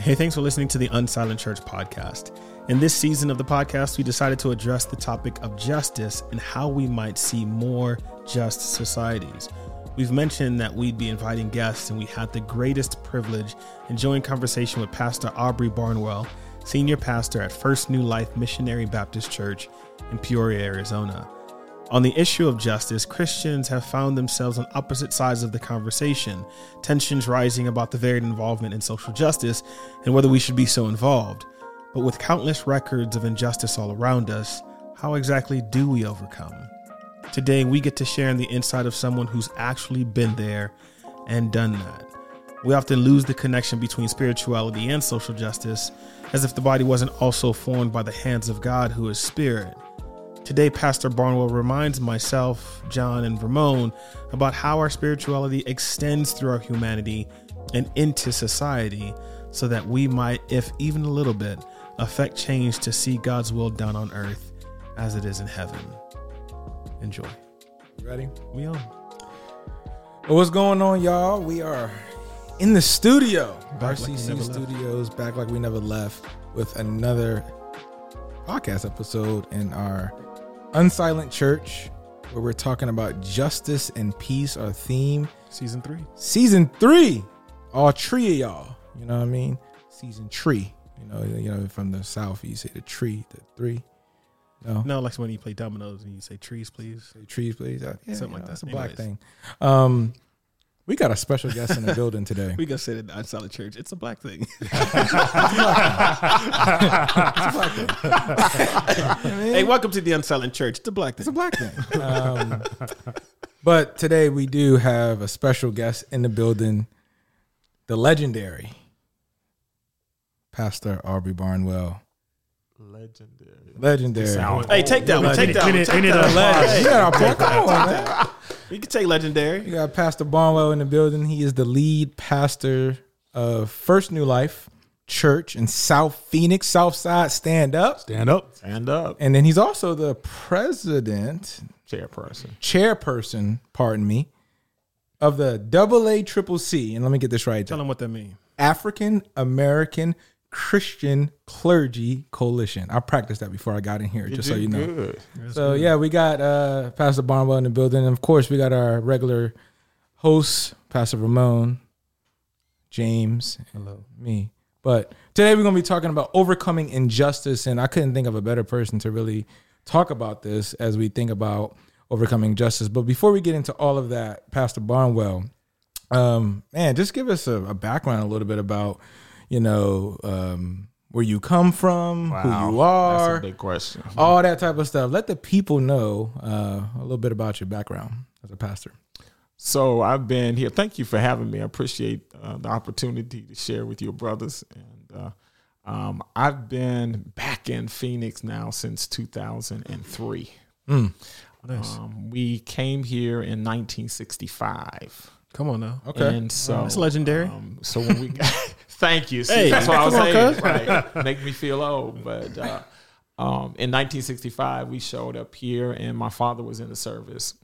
Hey, thanks for listening to the Unsilent Church podcast. In this season of the podcast, we decided to address the topic of justice and how we might see more just societies. We've mentioned that we'd be inviting guests, and we had the greatest privilege enjoying conversation with Pastor Aubrey Barnwell, senior pastor at First New Life Missionary Baptist Church in Peoria, Arizona. On the issue of justice, Christians have found themselves on opposite sides of the conversation, tensions rising about the varied involvement in social justice and whether we should be so involved. But with countless records of injustice all around us, how exactly do we overcome? Today, we get to share in the insight of someone who's actually been there and done that. We often lose the connection between spirituality and social justice, as if the body wasn't also formed by the hands of God, who is spirit. Today, Pastor Barnwell reminds myself, John, and Ramon about how our spirituality extends through our humanity and into society so that we might, if even a little bit, affect change to see God's will done on earth as it is in heaven. Enjoy. You ready? We on. Well, what's going on, y'all? We are in the studio, RCC Studios, back like we never left with another podcast episode in our Unsilent Church, where we're talking about justice and peace, our theme. Season three. All three of y'all. You know what I mean? Season three. You know, from the South, you say the tree, the three. No, like when you play dominoes and you say trees, please. Say trees, please. Something like that. It's a Black thing. We got a special guest in the building today. We gonna sit in the Unsilent Church. It's a Black thing. It's a black thing. Hey, welcome to the Unsilent Church. It's a Black thing. It's a Black thing. But today we do have a special guest in the building, the legendary Pastor Aubrey Barnwell. Legendary. Hey, take that one. Take that one. You can take legendary. You got Pastor Barnwell in the building. He is the lead pastor of First New Life Church in South Phoenix, Southside. Stand up. And then he's also the chairperson. Pardon me, of the AACCC. And let me get this right. Tell him what that means. African American Christian Clergy Coalition. I practiced that before I got in here, just so you know. Good. So yeah, we got Pastor Barnwell in the building. And of course, we got our regular hosts, Pastor Ramon, James, hello, me. But today we're going to be talking about overcoming injustice. And I couldn't think of a better person to really talk about this as we think about overcoming justice. But before we get into all of that, Pastor Barnwell, man, just give us a background a little bit about, you know, where you come from, who you are. That's a big question. All that type of stuff. Let the people know a little bit about your background as a pastor. So I've been here. Thank you for having me. I appreciate the opportunity to share with your brothers. And I've been back in Phoenix now since 2003. Mm. Nice. We came here in 1965. Come on now. Okay. And so that's legendary. So when we got, thank you. See, hey, that's what I was saying. Right? Make me feel old. But in 1965, we showed up here, and my father was in the service.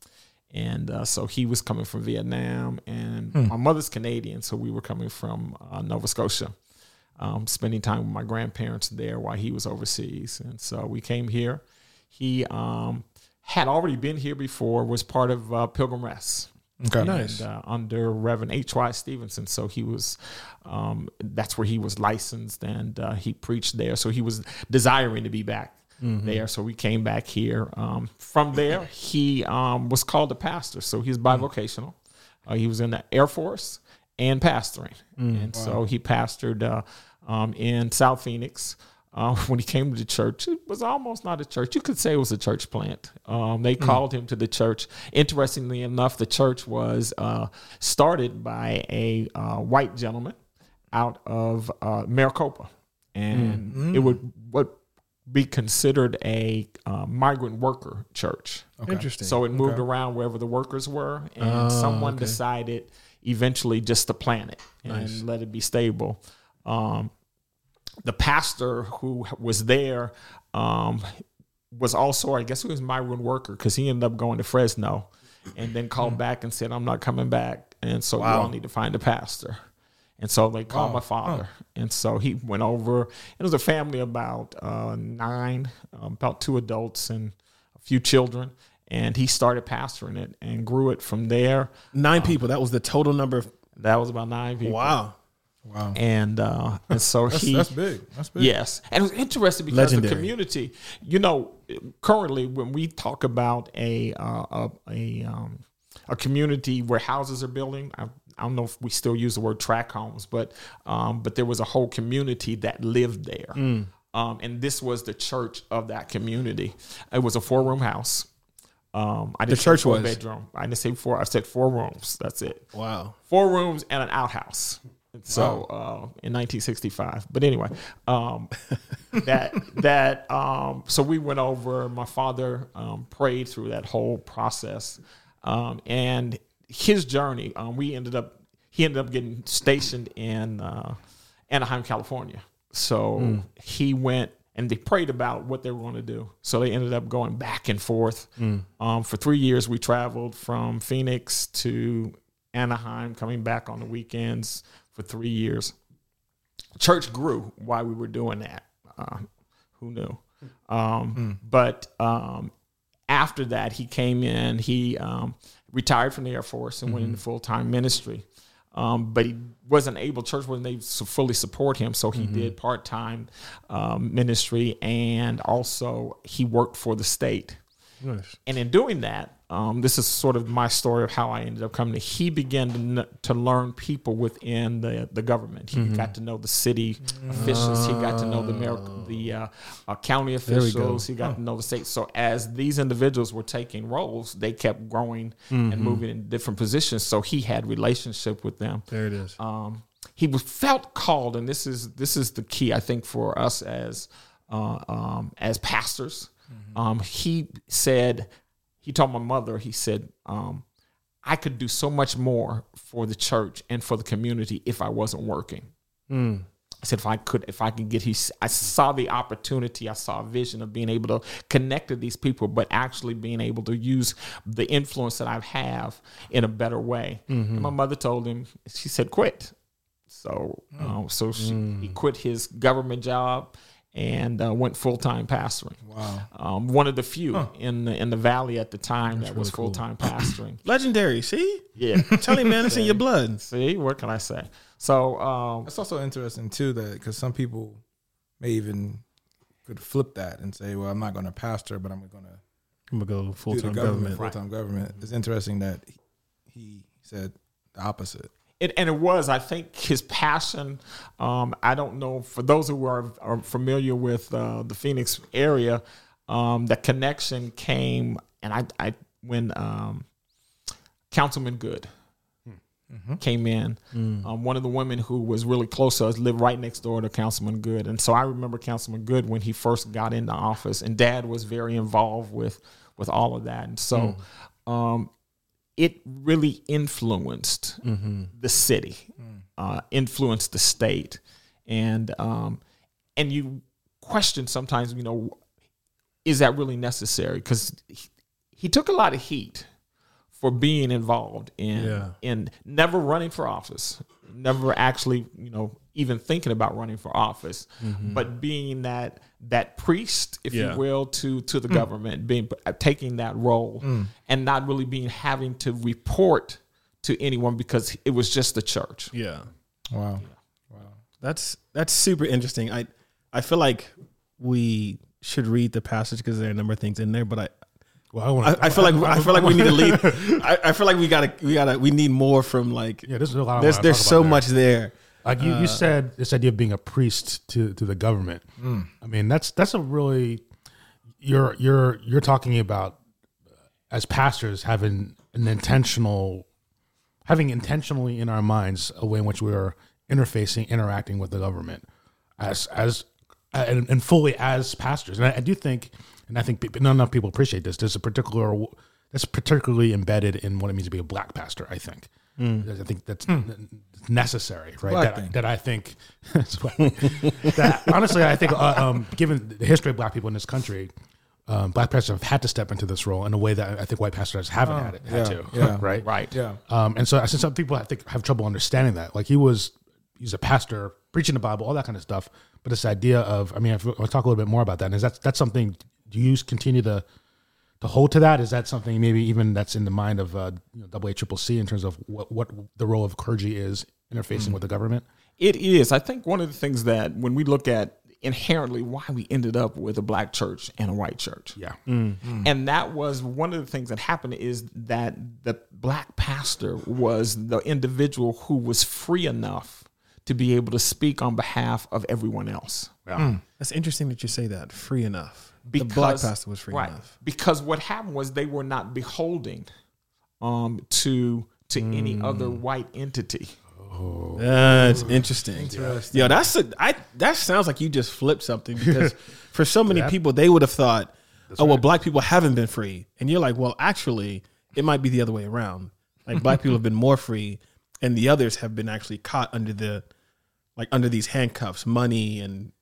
And so he was coming from Vietnam, and my mother's Canadian, so we were coming from Nova Scotia, spending time with my grandparents there while he was overseas. And so we came here. He had already been here before, was part of Pilgrim Rest. Okay. And, nice. Under Reverend H.Y. Stevenson. So he was, that's where he was licensed, and he preached there. So he was desiring to be back there. So we came back here. From there, he was called a pastor. So he's bivocational. He was in the Air Force and pastoring. And so he pastored in South Phoenix. When he came to the church, it was almost not a church. You could say it was a church plant. They called him to the church. Interestingly enough, the church was started by a white gentleman out of Maricopa. And it would be considered a migrant worker church. Okay. Interesting. So it moved around wherever the workers were. And someone decided eventually just to plant it and let it be stable. The pastor who was there was also, I guess he was my room worker, because he ended up going to Fresno and then called back and said, I'm not coming back. And so you all need to find a pastor. And so they called my father. And so he went over. It was a family about nine, about two adults and a few children. And he started pastoring it and grew it from there. Nine people. That was the total number of. That was about nine people. Wow. And so that's big. Yes. And it was interesting because the community, you know, currently when we talk about a community where houses are building, I don't know if we still use the word tract homes, but there was a whole community that lived there. And this was the church of that community. It was a 4-room house. I didn't say 4. I said 4 rooms. That's it. Wow. 4 rooms and an outhouse. So in 1965, but anyway, so we went over. My father prayed through that whole process, and his journey. He ended up getting stationed in Anaheim, California. So he went. And they prayed about what they were going to do. So they ended up going back and forth. For 3 years, we traveled from Phoenix to Anaheim, coming back on the weekends for 3 years. Church grew while we were doing that. Who knew? But after that, he came in. He retired from the Air Force and went into full-time ministry. But he wasn't able, church wasn't able to fully support him, so he did part-time ministry, and also he worked for the state. Nice. And in doing that, this is sort of my story of how I ended up coming. He began to learn people within the government. He got to know the city officials. He got to know the county officials. He got to know the state. So as these individuals were taking roles, they kept growing and moving in different positions. So he had relationship with them. There it is. He felt called, and this is the key, I think, for us as pastors. He said. He told my mother, he said, I could do so much more for the church and for the community if I wasn't working. I said, I saw the opportunity. I saw a vision of being able to connect to these people, but actually being able to use the influence that I have in a better way. And my mother told him, she said, quit. He quit his government job and went full-time pastoring. Wow. One of the few in the valley at the time that was really full-time pastoring. Legendary, see? Yeah. Tell me, man, it's in your blood. See, what can I say? So that's also interesting, too, that because some people may even could flip that and say, well, I'm not going to pastor, but I'm going to go full-time government. Right. Full-time government. It's interesting that he said the opposite. I think, his passion. I don't know, for those who are familiar with the Phoenix area, the connection came, and when Councilman Good came in, one of the women who was really close to us lived right next door to Councilman Good. And so I remember Councilman Good when he first got into office, and Dad was very involved with all of that. And so... it really influenced the city, influenced the state, and you question sometimes, you know, is that really necessary? Because he took a lot of heat for being involved in never running for office, never actually, you know, even thinking about running for office, but being that priest, if you will, to the government, taking that role and not really having to report to anyone because it was just the church. Yeah. Wow. Yeah. Wow. That's super interesting. I feel like we should read the passage because there are a number of things in there, but I feel like we need to lead. I feel like we need more from there's a lot. There's so much there. Like you said, this idea of being a priest to the government. I mean, that's a really you're talking about as pastors having intentionally in our minds a way in which we are interacting with the government as fully as pastors. And I do think, and I think not enough people appreciate this. That's particularly embedded in what it means to be a black pastor. I think. I think that's necessary, right? I think, given the history of black people in this country, black pastors have had to step into this role in a way that I think white pastors haven't had to, right? Right. Yeah. And so I think some people, I think, have trouble understanding that. Like he was he's a pastor preaching the Bible, all that kind of stuff. But this idea of, I mean, I'll talk a little bit more about that. And is that's something, do you continue to hold to that? Is that something maybe even that's in the mind of AACC in terms of what the role of clergy is interfacing with the government? It is. I think one of the things that when we look at inherently why we ended up with a black church and a white church. Yeah. Mm-hmm. And that was one of the things that happened is that the black pastor was the individual who was free enough to be able to speak on behalf of everyone else. Yeah. Mm. That's interesting that you say that, free enough. Because the black pastor was free enough. Because what happened was they were not beholden to any other white entity. Oh, that's interesting. Yeah, that sounds like you just flipped something, because for so many people, they would have thought, well, black people haven't been free. And you're like, well, actually, it might be the other way around. Like, black people have been more free, and the others have been actually caught under these handcuffs, money and,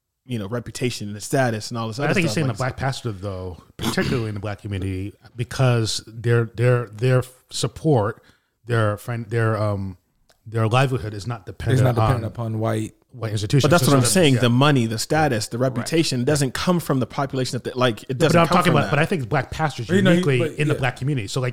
reputation and status and all this other stuff. I think you're saying the black pastor, though, particularly in the black community, because their support, their livelihood is not dependent upon white institutions. But that's what I'm saying. Yeah. The money, the status, the reputation doesn't come from the population of it doesn't. But I'm talking about that. But I think black pastors uniquely in the black community. So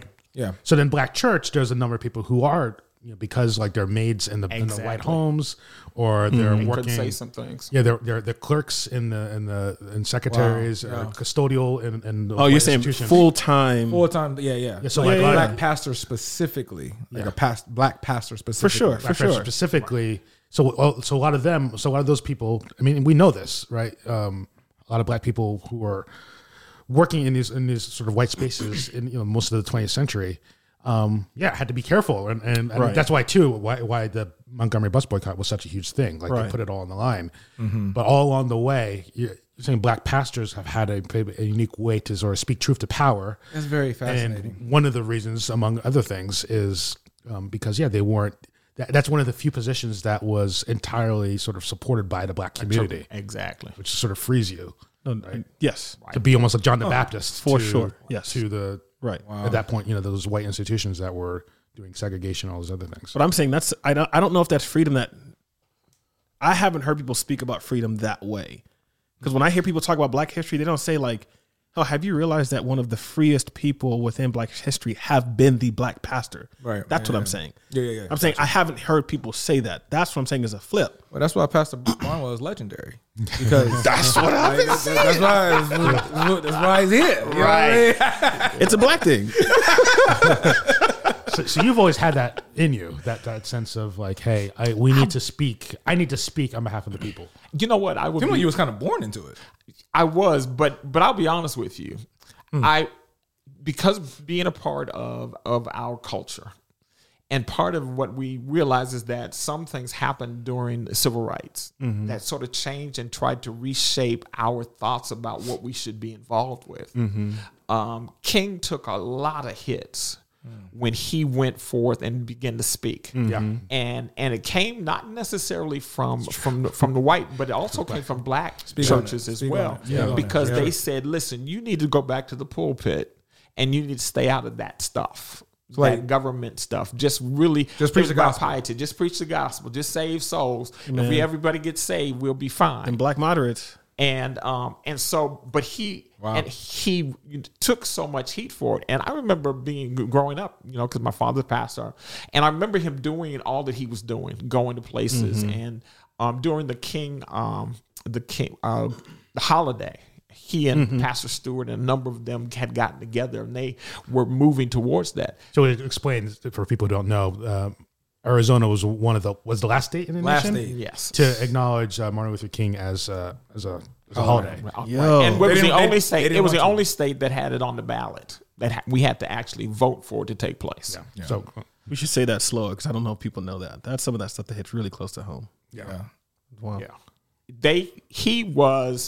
so then black church, there's a number of people who are because they're maids in the white homes, or they're working. Could say some things. Yeah, they're clerks in secretaries, custodial and. Oh, you're saying full time. Yeah. So black pastor specifically, black pastor specifically, for sure. So a lot of them, so a lot of those people. I mean, we know this, right? A lot of black people who are working in these sort of white spaces in most of the 20th century. Had to be careful, and that's why too. Why the Montgomery bus boycott was such a huge thing. They put it all on the line, but all along the way, you're saying black pastors have had a unique way to sort of speak truth to power. That's very fascinating. And one of the reasons, among other things, is because they weren't. That's one of the few positions that was entirely sort of supported by the black community. Exactly, which sort of frees you. Right? Yes, to be almost like John the Baptist for sure. Yes, to the. Right. Wow. At that point, those white institutions that were doing segregation, all those other things. But I'm saying I don't know if that's freedom that I haven't heard people speak about freedom that way. Because when I hear people talk about black history, they don't say have you realized that one of the freest people within black history have been the black pastor? Right. That's what I'm saying. Yeah. I'm saying I haven't heard people say that. That's what I'm saying is a flip. Well, that's why Pastor Barnwell is legendary. Because that's what I've been saying. That's why he's here. Right. I mean? It's a black thing. So you've always had that in you, that sense of hey, I need to speak on behalf of the people. You know what? You was kind of born into it. I was, but I'll be honest with you. Because being a part of our culture, and part of what we realize is that some things happened during the civil rights that sort of changed and tried to reshape our thoughts about what we should be involved with. Mm-hmm. King took a lot of hits when he went forth and began to speak. Mm-hmm. Yeah. And it came not necessarily from the white, but it also came from black churches as well. Because they said, listen, you need to go back to the pulpit and you need to stay out of that stuff. That government stuff. Just preach the gospel. Piety. Just preach the gospel. Just save souls. Amen. If everybody gets saved, we'll be fine. And black moderates. And he took so much heat for it. And I remember growing up, because my father's a pastor, and I remember him doing all that he was doing, going to places, and during the holiday, he and Pastor Stewart and a number of them had gotten together, and they were moving towards that. So it explains for people who don't know. Arizona was the last state in the nation. Last state, yes. To acknowledge Martin Luther King as a holiday. Right. And it was the only state that had it on the ballot that we had to actually vote for it to take place. Yeah. Yeah. So we should say that slower, because I don't know if people know that. That's some of that stuff that hits really close to home. Yeah. Wow. Yeah.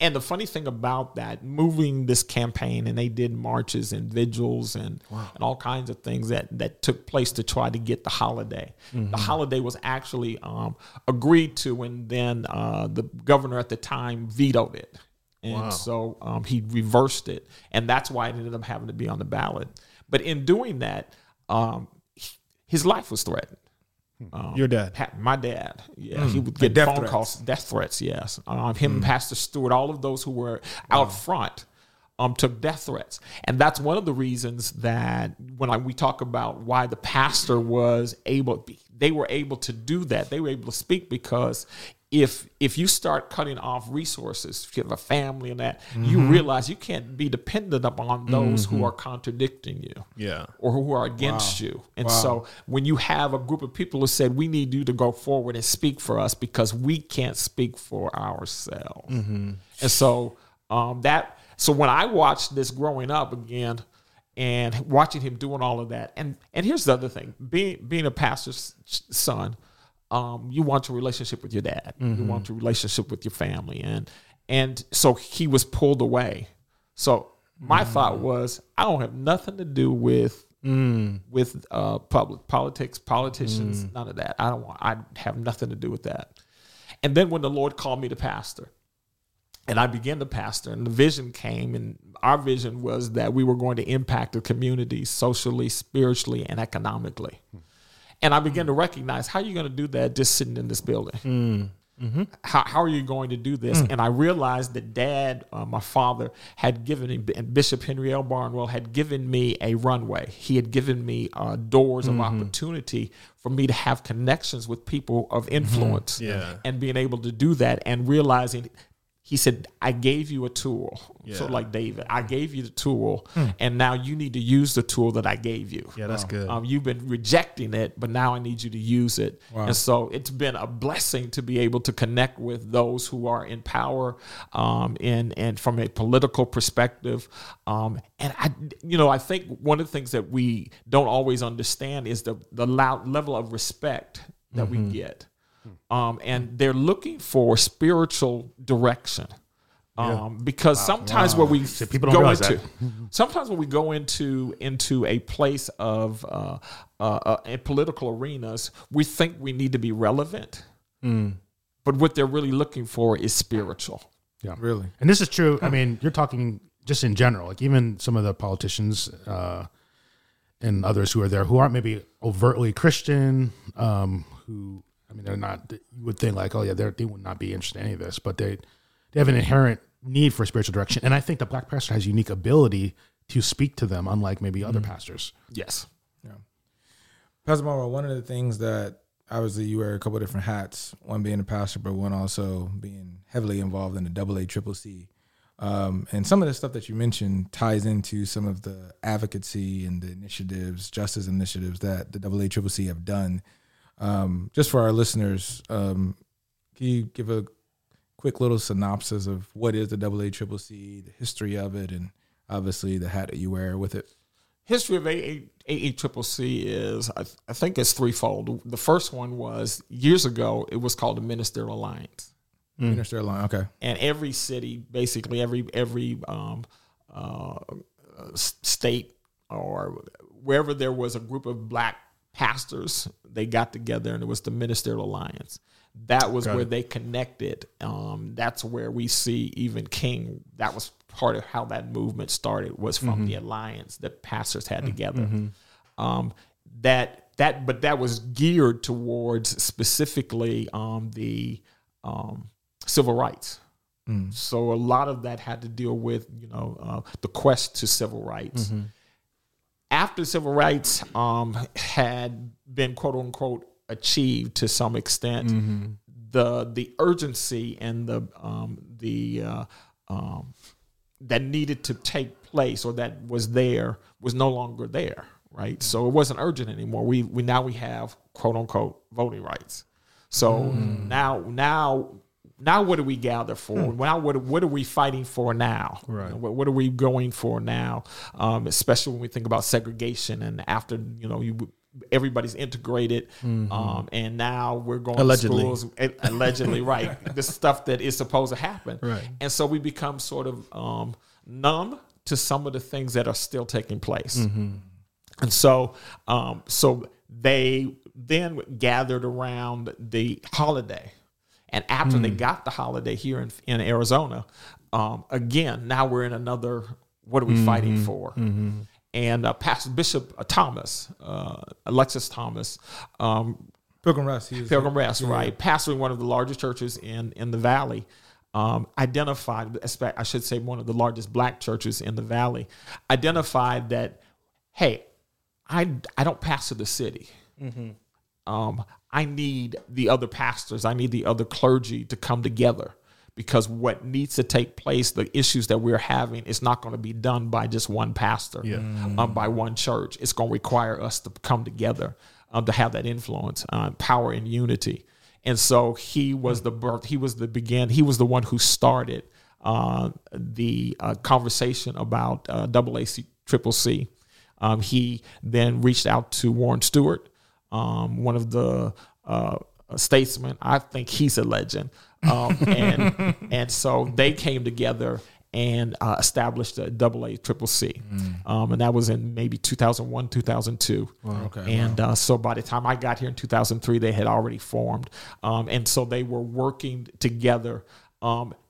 And the funny thing about that, moving this campaign, and they did marches and vigils and all kinds of things that took place to try to get the holiday. Mm-hmm. The holiday was actually agreed to, and then the governor at the time vetoed it. And so he reversed it, and that's why it ended up having to be on the ballot. But in doing that, his life was threatened. Your dad. My dad. Yeah, he would get phone calls, death threats, yes. Him, Pastor Stewart, all of those who were out front took death threats. And that's one of the reasons that when we talk about why the pastor was able, they were able to do that. They were able to speak because if you start cutting off resources, if you have a family and that, you realize you can't be dependent upon those who are contradicting you or who are against you. And so when you have a group of people who said, we need you to go forward and speak for us because we can't speak for ourselves. And so so when I watched this growing up again and watching him doing all of that, and here's the other thing, being a pastor's son, you want a relationship with your dad. You want a relationship with your family. And so he was pulled away. So my thought was, I don't have nothing to do with public politics, politicians, none of that. I have nothing to do with that. And then when the Lord called me to pastor, and I began to pastor, and the vision came, and our vision was that we were going to impact the community socially, spiritually, and economically. And I began to recognize, how are you going to do that just sitting in this building? How are you going to do this? And I realized that Dad, my father, had given me, and Bishop Henry L. Barnwell had given me a runway. He had given me doors of opportunity for me to have connections with people of influence and being able to do that and realizing... He said, I gave you a tool. Yeah. So like David, I gave you the tool, and now you need to use the tool that I gave you. Yeah, that's good. You've been rejecting it, but now I need you to use it. Wow. And so it's been a blessing to be able to connect with those who are in power and from a political perspective. And I think one of the things that we don't always understand is the level of respect that we get. And they're looking for spiritual direction, because sometimes where we go into a place of in political arenas, we think we need to be relevant, but what they're really looking for is spiritual. Yeah, really. And this is true. I mean, you're talking just in general, like even some of the politicians and others who are there who aren't maybe overtly Christian, who. I mean, they're not. You would think like, oh yeah, they would not be interested in any of this, but they have an inherent need for spiritual direction, and I think the black pastor has a unique ability to speak to them, unlike maybe other pastors. Yes, yeah. Pastor Barnwell, one of the things that obviously you wear a couple of different hats, one being a pastor, but one also being heavily involved in the AACCC, and some of the stuff that you mentioned ties into some of the advocacy and the initiatives, justice initiatives that the AACCC have done. Just for our listeners, can you give a quick little synopsis of what is the AACCC, the history of it, and obviously the hat that you wear with it? History of AACCC is, I think it's threefold. The first one was years ago, it was called the Minister Alliance. Minister Alliance, okay. And every city, basically every state or wherever there was a group of black pastors, they got together, and it was the Ministerial Alliance. That was where they connected. That's where we see even King. That was part of how that movement started, was from the alliance that pastors had together. But that was geared towards specifically the civil rights. So a lot of that had to deal with the quest to civil rights. After civil rights had been "quote unquote" achieved to some extent, the urgency and the that needed to take place or that was there was no longer there, right? So it wasn't urgent anymore. We now have "quote unquote" voting rights. So now what do we gather for? Now what are we fighting for now? Right. What are we going for now? Especially when we think about segregation and after everybody's integrated, and now we're going allegedly. To schools allegedly, right? The stuff that is supposed to happen, right? And so we become sort of numb to some of the things that are still taking place, and so they then gathered around the holiday. And after they got the holiday here in Arizona, again, now we're in another, what are we fighting for? And Pastor Bishop Thomas, Alexis Thomas, Pilgrim Rest. Pilgrim Rest, yeah. Right. Pastoring one of the largest churches in the valley. Identified, I should say one of the largest black churches in the valley, identified that, hey, I don't pastor the city. Mm-hmm. I need the other pastors. I need the other clergy to come together, because what needs to take place, the issues that we're having, is not going to be done by just one pastor, by one church. It's going to require us to come together to have that influence, power, and unity. And so he was the birth. He was the begin. He was the one who started the conversation about AACCC. He then reached out to Warren Stewart, one of the statesmen. I think he's a legend. And so they came together and established the AACCC. And that was in maybe 2001, 2002. Wow, okay, and so by the time I got here in 2003, they had already formed. And so they were working together.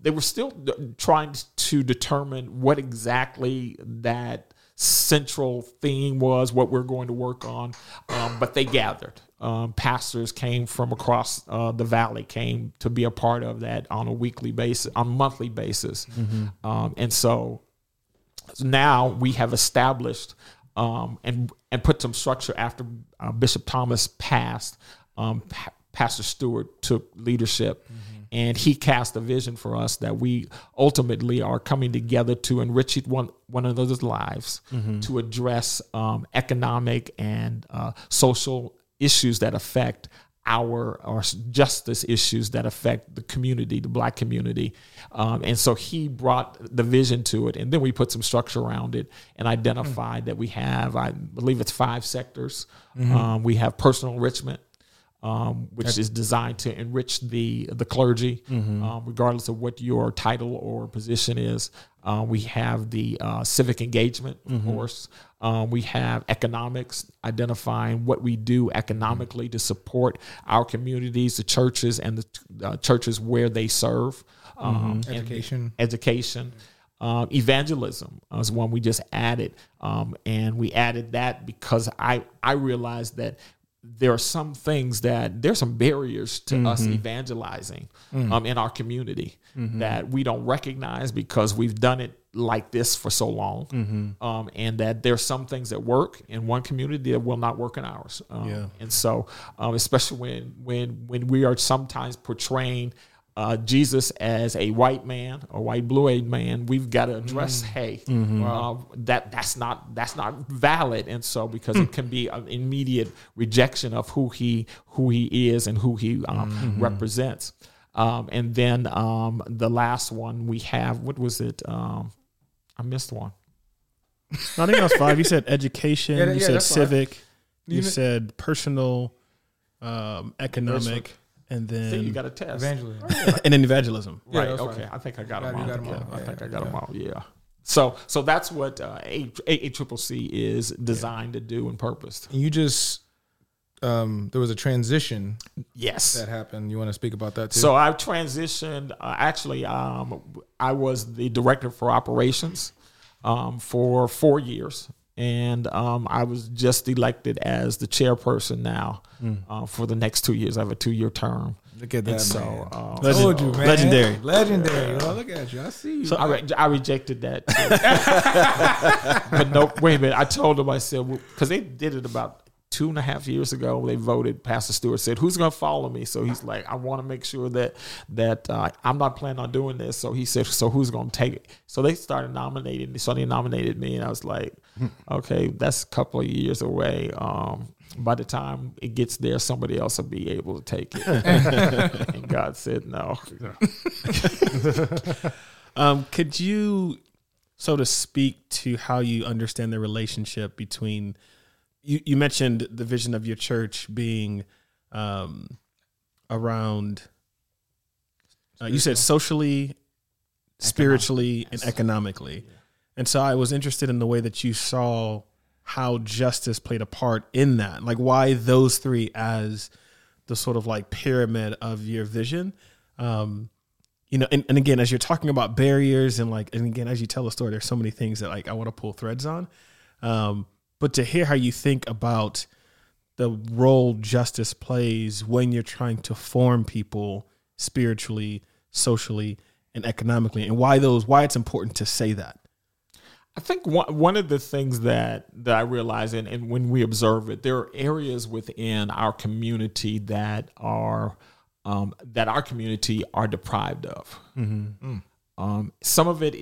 They were still trying to determine what exactly that central theme was, what we're going to work on. But they gathered. Pastors came from across the valley, came to be a part of that on a weekly basis, on a monthly basis. Mm-hmm. And so now we have established and put some structure after Bishop Thomas passed. Pastor Stewart took leadership, mm-hmm. and he cast a vision for us that we ultimately are coming together to enrich one another's lives, mm-hmm. to address economic and social issues that affect our justice issues that affect the community, the black community. And so he brought the vision to it, and then we put some structure around it and identified that we have, I believe it's 5 sectors. Mm-hmm. We have personal enrichment, which is designed to enrich the clergy, mm-hmm. Regardless of what your title or position is. We have the civic engagement, of mm-hmm. course. We have economics, identifying what we do economically mm-hmm. to support our communities, the churches, and the churches where they serve. Mm-hmm. Education. Evangelism is one we just added. And we added that because I realized that there are some things that there's some barriers to mm-hmm. us evangelizing in our community mm-hmm. that we don't recognize because we've done it like this for so long. Mm-hmm. And that there's some things that work in one community that will not work in ours. And so, especially when we are sometimes portraying Jesus as a white man, a white blue-eyed man, we've got to address, hey, mm-hmm. That's not valid, and so because it can be an immediate rejection of who he is and who he mm-hmm. represents. And then the last one we have, what was it? I missed one. No, I think that was 5. You said education. You said civic. Fine. You said personal, economic. And then you got a test. Evangelism. And then evangelism. Yeah, right. Okay. Right. I think I got them all. Yeah. So that's what AACCC is designed to do and purposed. And you just, there was a transition. Yes. That happened. You want to speak about that too? So I transitioned. I was the director for operations for 4 years. And I was just elected as the chairperson now for the next 2 years. I have a 2-year term. Look at that, and so, man. Legendary. Yeah. Oh, look at you. I see you. So I rejected that. But no, wait a minute. I told them, I said, because they did it about 2.5 years ago, they voted. Pastor Stewart said, "Who's going to follow me?" So he's like, "I want to make sure that I'm not planning on doing this." So he said, "So who's going to take it?" So they started nominating. So they nominated me, and I was like, "Okay, that's a couple of years away. By the time it gets there, somebody else will be able to take it." And God said, "No." Could you, so to speak, to how you understand the relationship between? You mentioned the vision of your church being around, you said socially, spiritually, and economically. Yeah. And so I was interested in the way that you saw how justice played a part in that. Like why those three as the sort of like pyramid of your vision, and again, as you're talking about barriers and again, as you tell the story, there's so many things that like I want to pull threads on, but to hear how you think about the role justice plays when you're trying to form people spiritually, socially, and economically, and why it's important to say that. I think one of the things that I realize, and when we observe it, there are areas within our community that our community are deprived of. Mm-hmm. Mm. Some of it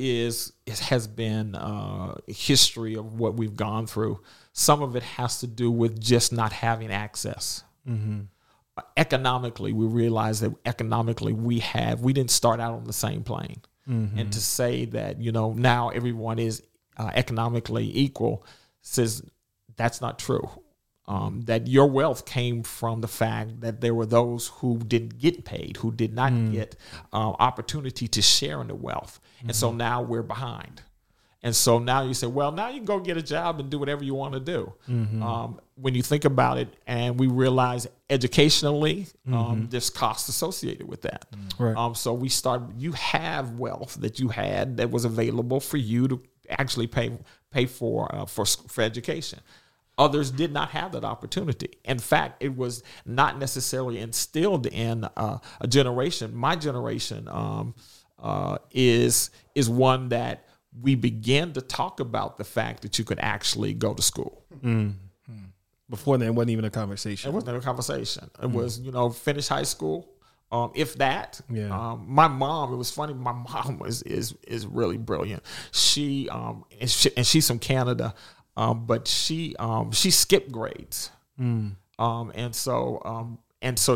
has been history of what we've gone through. Some of it has to do with just not having access. Mm-hmm. Economically, we realize that economically we didn't start out on the same plane. Mm-hmm. And to say that, now everyone is economically equal says that's not true. That your wealth came from the fact that there were those who didn't get paid, who did not get opportunity to share in the wealth. Mm-hmm. And so now we're behind. And so now you say, well, now you can go get a job and do whatever you want to do. Mm-hmm. When you think about it, and we realize educationally, there's costs associated with that. Mm-hmm. Right. So you have wealth that you had that was available for you to actually pay for education. Others did not have that opportunity. In fact, it was not necessarily instilled in a generation. My generation is one that we began to talk about the fact that you could actually go to school. Mm-hmm. Before then, it wasn't even a conversation. It was, finish high school, if that. Yeah. My mom, it was funny. My mom is really brilliant. She she's from Canada, but she skipped grades, and so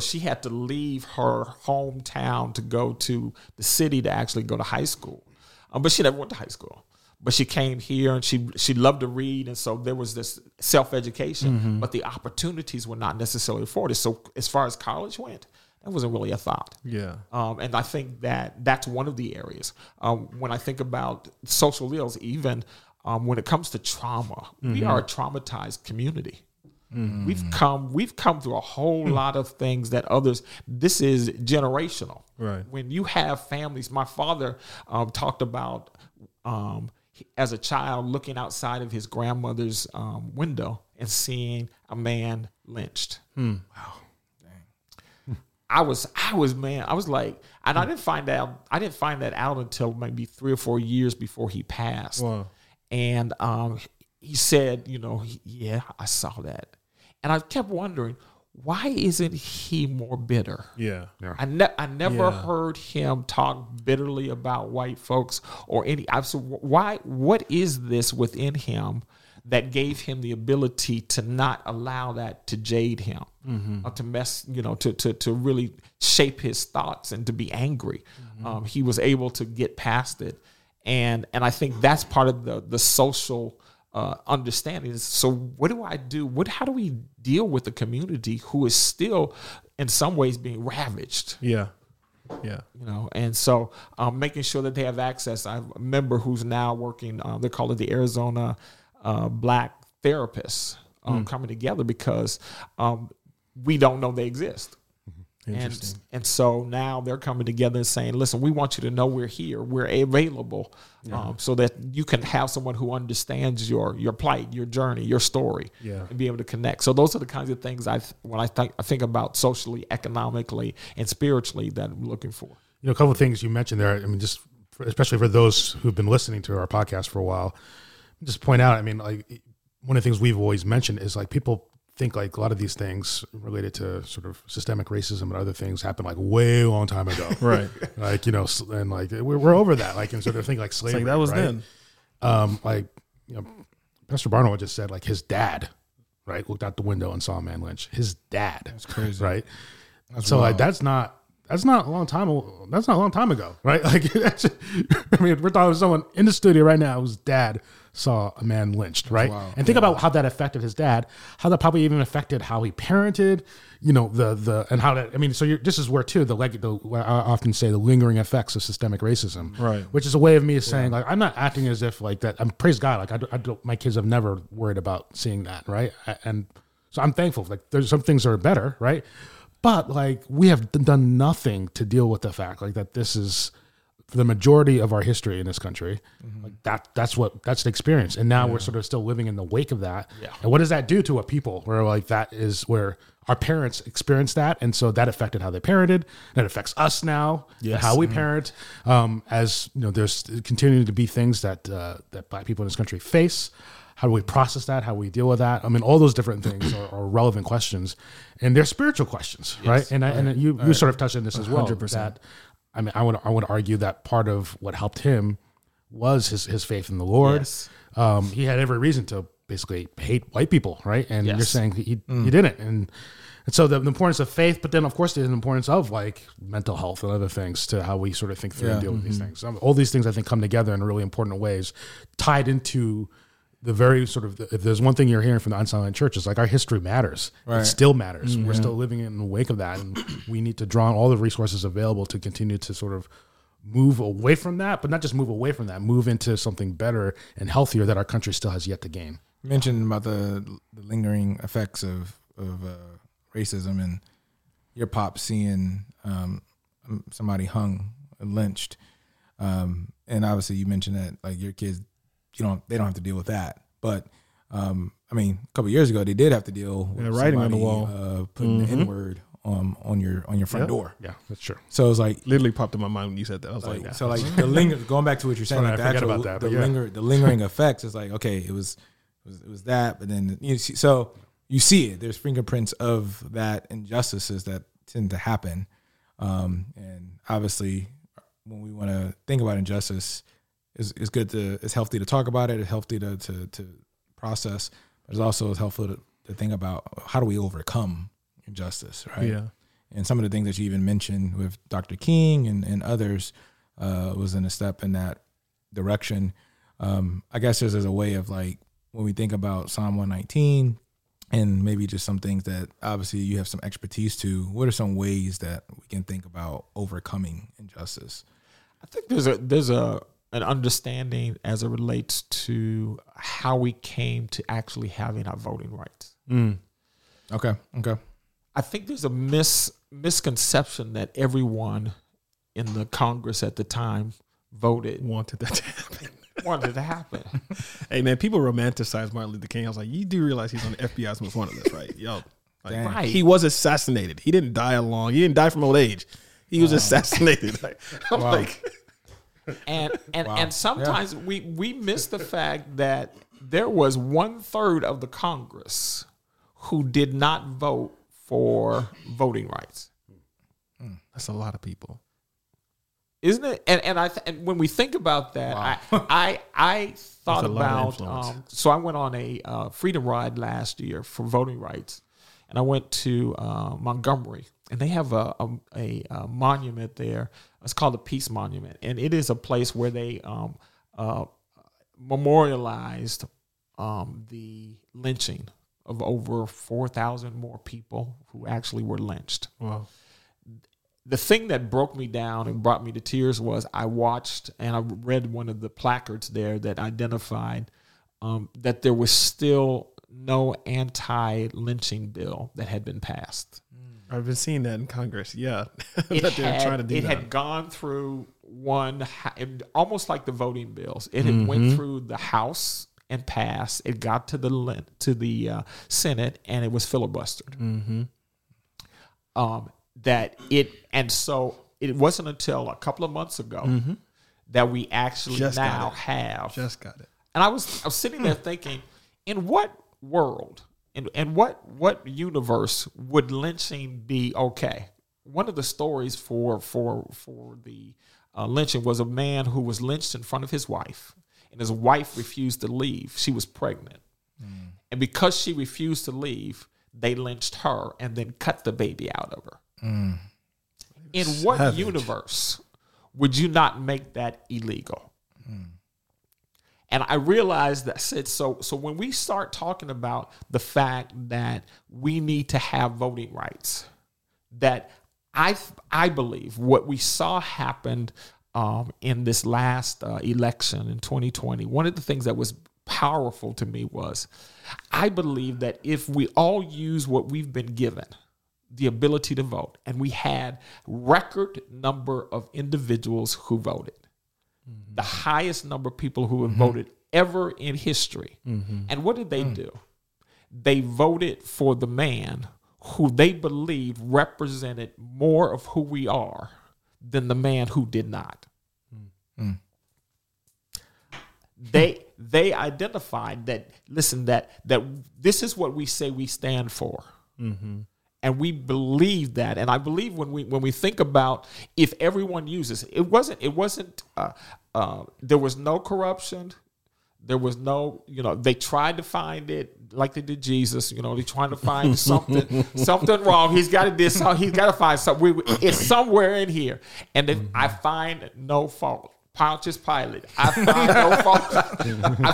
she had to leave her hometown to go to the city to actually go to high school. But she never went to high school. But she came here, and she loved to read, and so there was this self-education. Mm-hmm. But the opportunities were not necessarily afforded. So as far as college went, that wasn't really a thought. Yeah. And I think that's one of the areas. When I think about social ills, even when it comes to trauma, we are a traumatized community. Mm-hmm. We've come through a whole lot of things that others. This is generational. Right. When you have families, my father talked about as a child looking outside of his grandmother's window and seeing a man lynched. Mm. Wow. Dang. I was like, I didn't find that out until maybe 3 or 4 years before he passed. Wow. And he said, yeah, I saw that. And I kept wondering, why isn't he more bitter? Yeah. I never heard him talk bitterly about white folks or any. I said, why? What is this within him that gave him the ability to not allow that to jade him, or to mess, to really shape his thoughts and to be angry? Mm-hmm. He was able to get past it. And I think that's part of the social understanding. So what do I do? How do we deal with the community who is still in some ways being ravaged? Yeah. Yeah. And so making sure that they have access. I have a member who's now working, they call it the Arizona Black Therapists, coming together because we don't know they exist. And so now they're coming together and saying, listen, we want you to know we're here. We're available so that you can have someone who understands your plight, your journey, your story, and be able to connect. So those are the kinds of things when I think about socially, economically, and spiritually that I'm looking for. A couple of things you mentioned there, especially for those who've been listening to our podcast for a while, just point out, one of the things we've always mentioned is people think a lot of these things related to sort of systemic racism and other things happened way long time ago. Right. And we're over that. And sort of think slavery. That was right? Then. Pastor Barnwell just said his dad, right, looked out the window and saw a man lynch. His dad. That's crazy. Right. That's so wild. That's not a long time ago. Right. We're talking about someone in the studio right now whose dad saw a man lynched, right? Wow. And think about how that affected his dad, how that probably even affected how he parented, and how that, this is where too, I often say the lingering effects of systemic racism, right? Which is a way of me saying I'm not acting as if that, I'm praise God. My kids have never worried about seeing that. Right. And so I'm thankful there's some things that are better. Right. But we have done nothing to deal with the fact that this is for the majority of our history in this country, mm-hmm. like that's the experience. And now we're sort of still living in the wake of that. Yeah. And what does that do to a people where like that is where our parents experienced that. And so that affected how they parented, and it affects us now, yes. how we parent. As you know, there's continuing to be things that, that Black people in this country face. How do we process that? How do we deal with that? I mean, all those different things are relevant questions, and they're spiritual questions, yes. right? And you sort of touched on this as well. 100%. That, I mean, I would argue that part of what helped him was his faith in the Lord. Yes. He had every reason to basically hate white people, right? And yes. you're saying he didn't, and so the importance of faith, but then of course there's an importance of like mental health and other things to how we sort of think through and deal with these things. All these things I think come together in really important ways, tied into. The very sort of, if there's one thing you're hearing from the Unsilent Church, it's like our history matters. Right. It still matters. Mm-hmm. We're still living in the wake of that. And we need to draw on all the resources available to continue to sort of move away from that, but not just move away from that, move into something better and healthier that our country still has yet to gain. You mentioned about the lingering effects of racism, and your pop seeing somebody hung and lynched. And obviously you mentioned that like your kids, they don't have to deal with that. But, a couple of years ago, they did have to deal with writing on the wall, putting the N-word on your front door. Yeah, that's true. So it was like... Literally popped in my mind when you said that. I was like... So like going back to what you're saying, like the lingering effects is like, okay, it was that, but then... So you see it. There's fingerprints of that, injustices that tend to happen. And obviously, when we want to think about injustice... It's good to, it's healthy to talk about it. It's healthy to process. But it's also helpful to think about how do we overcome injustice, right? Yeah. And some of the things that you even mentioned with Dr. King and others was in a step in that direction. I guess there's a way of like when we think about Psalm 119 and maybe just some things that obviously you have some expertise to. What are some ways that we can think about overcoming injustice? I think there's an understanding as it relates to how we came to actually having our voting rights. Mm. Okay. I think there's a misconception that everyone in the Congress at the time wanted that to happen. Hey man, people romanticize Martin Luther King. I was like, you do realize he's on the FBI's most wanted list, right? Yo, like, right. He was assassinated. He didn't die alone. He didn't die from old age. He was assassinated. Like, I'm like... And wow. and sometimes we miss the fact that there was 1/3 of the Congress who did not vote for voting rights. That's a lot of people, isn't it? And when we think about that, wow. I thought about so I went on a freedom ride last year for voting rights, and I went to Montgomery, and they have a monument there. It's called the Peace Monument, and it is a place where they memorialized the lynching of over 4,000 more people who actually were lynched. Wow. The thing that broke me down and brought me to tears was I watched and I read one of the placards there that identified that there was still no anti-lynching bill that had been passed. I've been seeing that in Congress. Yeah, had gone through one, almost like the voting bills. It had went through the House and passed. It got to the Senate, and it was filibustered. Mm-hmm. So it wasn't until a couple of months ago that we actually just got it. And I was sitting there thinking, in what world? And what universe would lynching be okay? One of the stories for the lynching was a man who was lynched in front of his wife, and his wife refused to leave. She was pregnant. Mm. And because she refused to leave, they lynched her and then cut the baby out of her. Mm. In what universe would you not make that illegal? Mm. And I realized that so when we start talking about the fact that we need to have voting rights, that I believe what we saw happened in this last election in 2020, one of the things that was powerful to me was I believe that if we all use what we've been given, the ability to vote, and we had record number of individuals who voted. mm-hmm. the highest number of people who have mm-hmm. voted ever in history. Mm-hmm. And what did they do? They voted for the man who they believe represented more of who we are than the man who did not. Mm-hmm. They identified that, listen, that this is what we say we stand for. Mm-hmm. And we believe that. And I believe when we think about if everyone uses it, it wasn't there was no corruption. There was no, they tried to find it like they did Jesus. They're trying to find something wrong. He's got to do something. He's got to find something. It's somewhere in here. And then I find no fault. Pontius Pilate. I find no fault.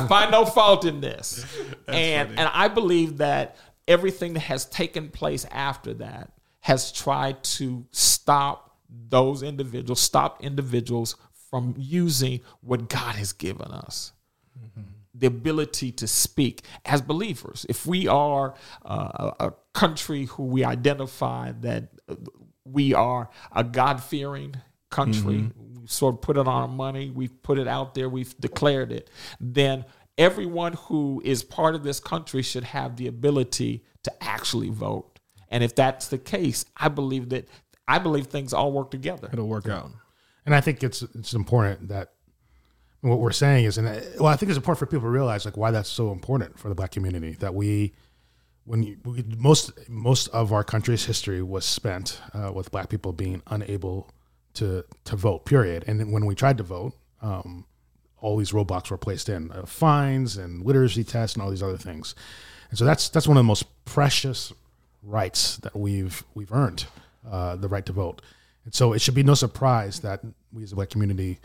I find no fault in this. That's funny. And I believe that everything that has taken place after that has tried to stop individuals from using what God has given us. Mm-hmm. The ability to speak as believers. If we are a country who we identify that we are a God-fearing country, mm-hmm. we sort of put it on our money, we've put it out there, we've declared it, then everyone who is part of this country should have the ability to actually vote. And if that's the case, I believe things all work together. It'll work out. And I think it's important that what we're saying is, I think it's important for people to realize why that's so important for the Black community, that most of our country's history was spent with Black people being unable to vote, period. And then when we tried to vote, all these roadblocks were placed in, fines and literacy tests and all these other things. And so that's one of the most precious rights that we've earned, the right to vote. And so it should be no surprise that we as a Black community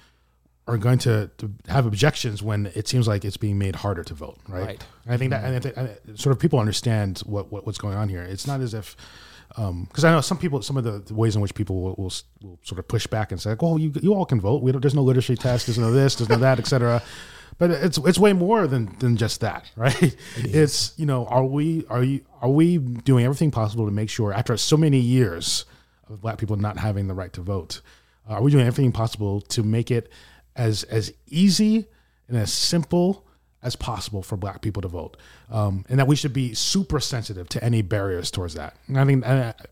are going to have objections when it seems like it's being made harder to vote, right? And I think that sort of people understand what's going on here. It's not as if, because I know some of the ways in which people will sort of push back and say, "Well, you all can vote. There's no literacy test. There's no this. There's no that, etc." But it's way more than just that, right? It's are we doing everything possible to make sure, after so many years of Black people not having the right to vote, are we doing everything possible to make it as easy and as simple as possible for Black people to vote, and that we should be super sensitive to any barriers towards that. And I mean,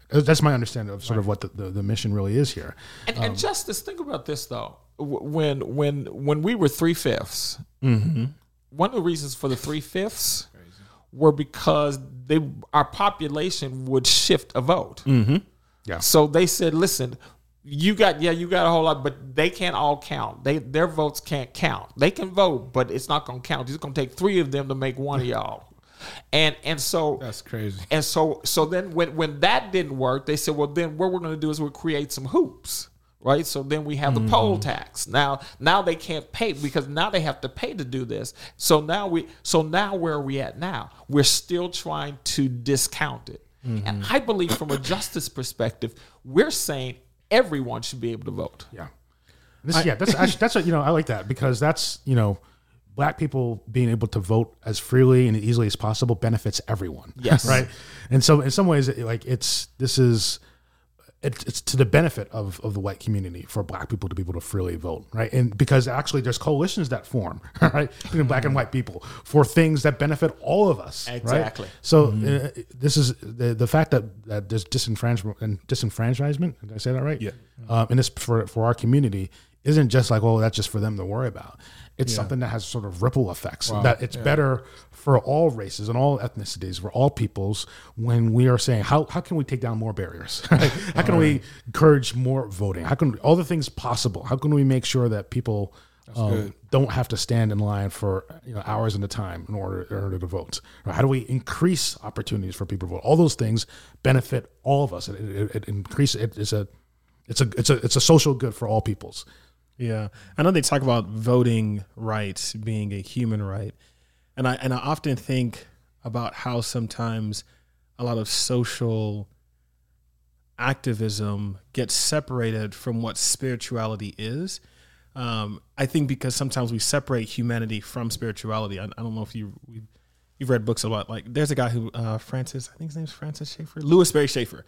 that's my understanding of sort of what the mission really is here. And Justice, think about this though: when we were 3/5, mm-hmm. one of the reasons for the 3/5 were because our population would shift a vote. Mm-hmm. Yeah. So they said, listen. You got a whole lot, but they can't all count. Their votes can't count. They can vote, but it's not going to count. It's going to take three of them to make one of y'all. And so that's crazy. And so then when that didn't work, they said, well, then what we're going to do is we'll create some hoops, right? So then we have the poll tax. Now they can't pay because now they have to pay to do this. So now where are we at now? We're still trying to discount it. Mm-hmm. And I believe from a justice perspective, we're saying everyone should be able to vote. Yeah, I like that because that's Black people being able to vote as freely and easily as possible benefits everyone. Yes, right. And so in some ways, it's to the benefit of the white community for Black people to be able to freely vote, right? And because actually there's coalitions that form, right, between Black and white people for things that benefit all of us. Exactly. Right? So this is the fact that there's disenfranchisement. Did I say that right? Yeah. And it's for our community isn't just that's just for them to worry about. It's something that has sort of ripple effects. Wow. That it's better for all races and all ethnicities, for all peoples, when we are saying, how can we take down more barriers? How can we encourage more voting? How can all the things possible? How can we make sure that people don't have to stand in line for hours at a time in order to vote? Or how do we increase opportunities for people to vote? All those things benefit all of us. It's a social good for all peoples. Yeah, I know they talk about voting rights being a human right, and I often think about how sometimes a lot of social activism gets separated from what spirituality is. I think because sometimes we separate humanity from spirituality. I don't know if you've read books about there's a guy who I think his name's Francis Schaeffer, Louis Barry Schaeffer.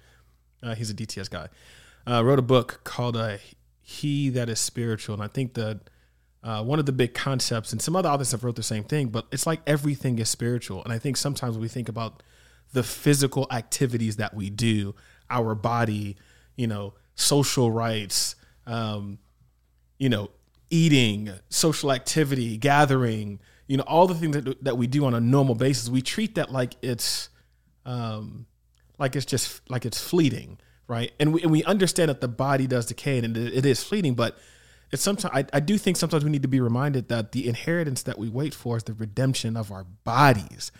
He's a DTS guy. Wrote a book called He That Is Spiritual, and I think the one of the big concepts, and some other authors have wrote the same thing, but it's like everything is spiritual. And I think sometimes we think about the physical activities that we do, our body, you know, social rights, you know, eating, social activity, gathering, you know, all the things that we do on a normal basis. We treat that like it's fleeting, right? And we understand that the body does decay and it is fleeting, but it's sometimes I do think sometimes we need to be reminded that the inheritance that we wait for is the redemption of our bodies.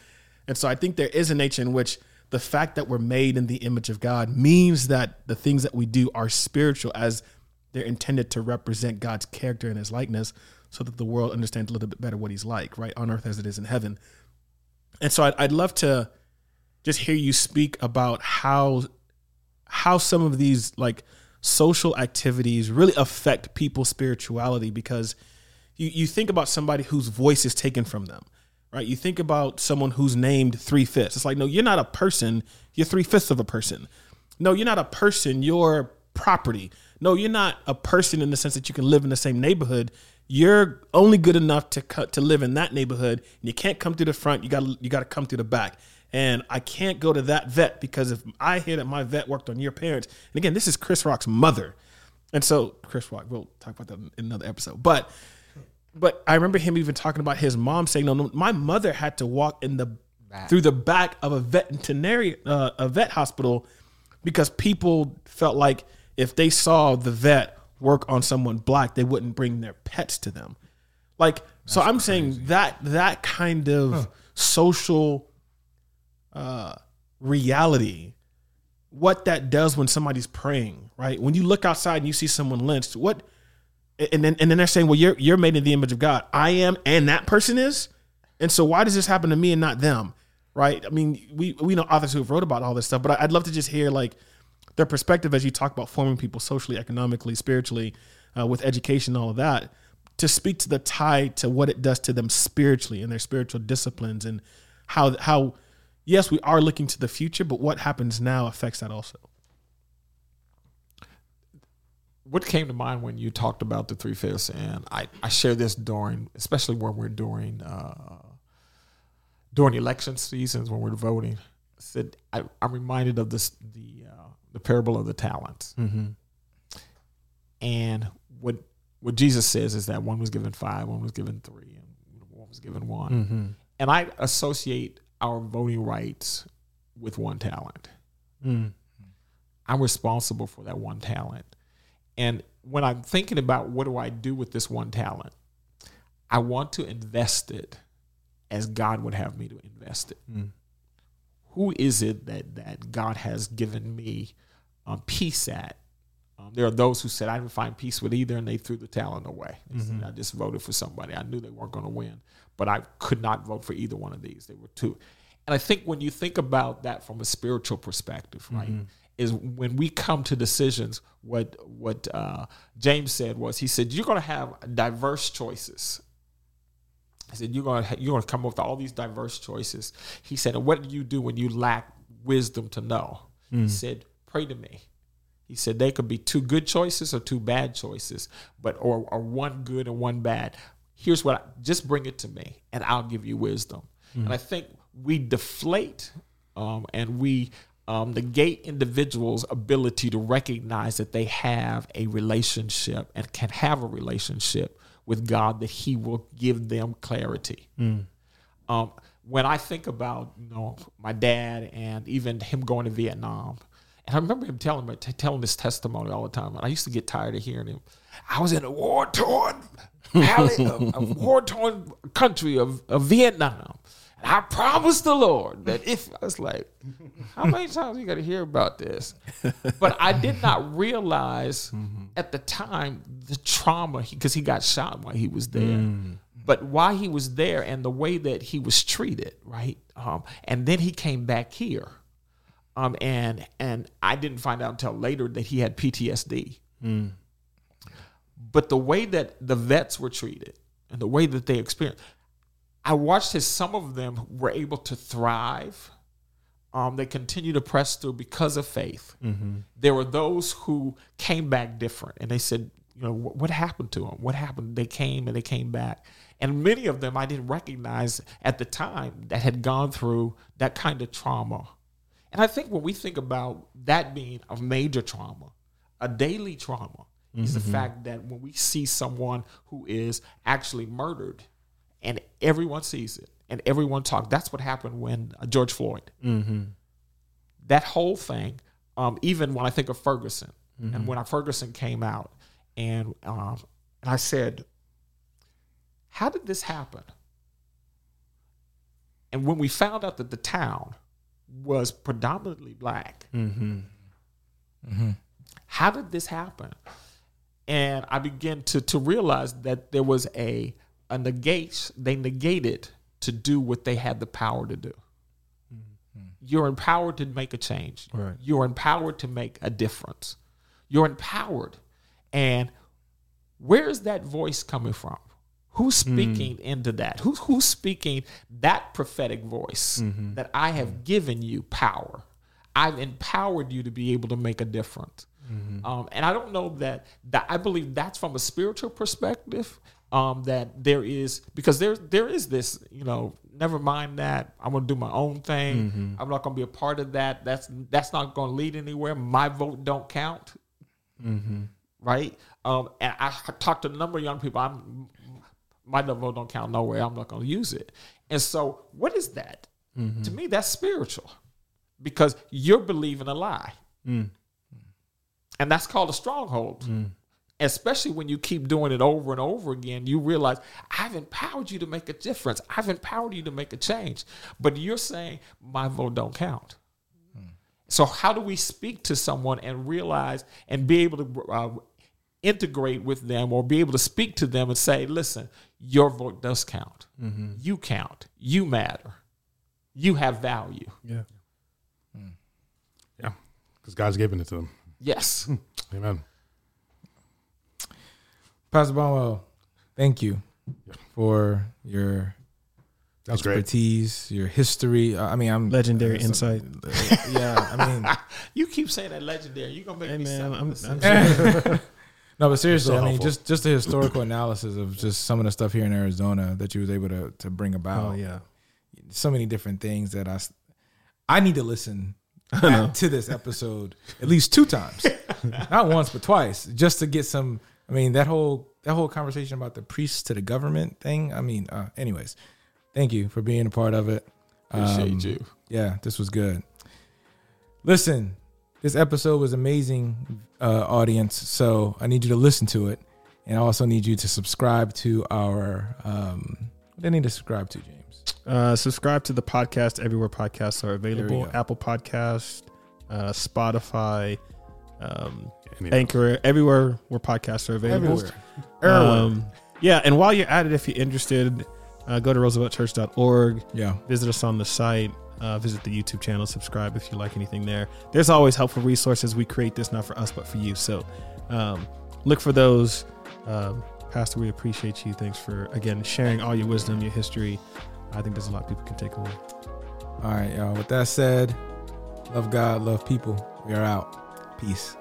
And so I think there is a nature in which the fact that we're made in the image of God means that the things that we do are spiritual, as they're intended to represent God's character and his likeness, so that the world understands a little bit better what he's like, right, on earth as it is in heaven. And so I'd love to just hear you speak about how some of these like social activities really affect people's spirituality, because you think about somebody whose voice is taken from them, right? You think about someone who's named 3/5. It's like, no, you're not a person. You're 3/5 of a person. No, you're not a person. You're property. No, you're not a person in the sense that you can live in the same neighborhood. You're only good enough to live in that neighborhood, and you can't come through the front. You got to come through the back. And I can't go to that vet because if I hear that my vet worked on your parents, and again, this is Chris Rock's mother. And so Chris Rock, we'll talk about that in another episode. But I remember him even talking about his mom saying, no, my mother had to walk through the back of a vet hospital because people felt like if they saw the vet work on someone black, they wouldn't bring their pets to them. Like, that's so I'm crazy. Saying that kind of social reality, what that does when somebody's praying, right? When you look outside and you see someone lynched, what, and then they're saying, well, you're made in the image of God. I am, and that person is, and so why does this happen to me and not them, right? I mean, we know authors who've wrote about all this stuff, but I'd love to just hear like their perspective as you talk about forming people socially, economically, spiritually, with education, all of that, to speak to the tie to what it does to them spiritually and their spiritual disciplines and how. Yes, we are looking to the future, but what happens now affects that also. What came to mind when you talked about the 3/5, and I share this during, especially when we're during election seasons, when we're voting, I'm reminded of this, the parable of the talents. Mm-hmm. And what Jesus says is that one was given 5, one was given 3, and one was given 1. Mm-hmm. And I associate our voting rights with one talent. Mm. I'm responsible for that one talent. And when I'm thinking about what do I do with this one talent, I want to invest it as God would have me to invest it. Mm. Who is it that God has given me peace at? There are those who said, I didn't find peace with either, and they threw the talent away. Mm-hmm. Said, I just voted for somebody. I knew they weren't going to win, but I could not vote for either one of these. They were two. And I think when you think about that from a spiritual perspective, right, mm-hmm. is when we come to decisions, what James said was, he said, you're going to have diverse choices. He said, you're going to come up with all these diverse choices. He said, and what do you do when you lack wisdom to know? Mm-hmm. He said, pray to me. He said they could be 2 good choices or 2 bad choices, but or one good and one bad. Here's what, just bring it to me, and I'll give you wisdom. Mm. And I think we deflate and we negate individuals' ability to recognize that they have a relationship and can have a relationship with God, that He will give them clarity. Mm. When I think about my dad and even him going to Vietnam. And I remember him telling this testimony all the time. And I used to get tired of hearing him. I was in a war-torn alley, a war-torn country of Vietnam. And I promised the Lord that if, I was like, how many times you got to hear about this? But I did not realize at the time the trauma, because he got shot while he was there. Mm. But why he was there and the way that he was treated, right? And then he came back here. And I didn't find out until later that he had PTSD. Mm. But the way that the vets were treated and the way that they experienced, I watched as some of them were able to thrive. They continue to press through because of faith. Mm-hmm. There were those who came back different, and they said, you know, what happened to them? What happened? They came and they came back. And many of them I didn't recognize at the time that had gone through that kind of trauma. And I think when we think about that being a major trauma, a daily trauma, mm-hmm. is the fact that when we see someone who is actually murdered and everyone sees it and everyone talks, that's what happened when George Floyd. Mm-hmm. That whole thing, even when I think of Ferguson, mm-hmm. and when Ferguson came out, and I said, how did this happen? And when we found out that the town was predominantly black, mm-hmm. Mm-hmm. how did this happen? And I began to realize that there was a negation. They negated to do what they had the power to do. Mm-hmm. You're empowered to make a change. Right. You're empowered to make a difference. You're empowered. And where is that voice coming from? Who's speaking into that? Who's speaking that prophetic voice, mm-hmm. that I have given you power? I've empowered you to be able to make a difference. Mm-hmm. And I don't know that I believe that's from a spiritual perspective, that there is, because there is this, you know, never mind that, I'm going to do my own thing. Mm-hmm. I'm not going to be a part of that. That's not going to lead anywhere. My vote don't count. Mm-hmm. Right. And I talked to a number of young people. My vote don't count nowhere. I'm not going to use it. And so what is that? Mm-hmm. To me, that's spiritual, because you're believing a lie. Mm. And that's called a stronghold. Mm. Especially when you keep doing it over and over again, you realize I've empowered you to make a difference. I've empowered you to make a change. But you're saying my vote don't count. Mm. So how do we speak to someone and realize and be able to integrate with them, or be able to speak to them and say, listen, your vote does count. Mm-hmm. You count. You matter. You have value. Yeah. Mm. Yeah. Because God's giving it to them. Yes. Amen. Pastor Barnwell, thank you for your expertise, great. Your history. I'm legendary insight. Yeah, you keep saying that legendary. You're gonna make me sound. No, but seriously, just the historical analysis of just some of the stuff here in Arizona that you was able to bring about. Oh, yeah. So many different things that I need to listen to this episode at least 2 times. Not once, but twice, just to get some. That whole conversation about the priests to the government thing. Anyways, thank you for being a part of it. Appreciate you. Yeah, this was good. Listen. This episode was amazing, audience, so I need you to listen to it. And I also need you to subscribe to our... what do I need to subscribe to, James? Subscribe to the podcast everywhere podcasts are available. Apple Podcasts, Spotify, Anchor, everywhere where podcasts are available. Yeah, and while you're at it, if you're interested, go to RooseveltChurch.org. Yeah. Visit us on the site. Visit the YouTube channel, subscribe if you like anything there. There's always helpful resources. We create this not for us, but for you. So look for those. Pastor, we appreciate you. Thanks for, again, sharing all your wisdom, your history. I think there's a lot people can take away. All right, y'all. With that said, love God, love people. We are out. Peace.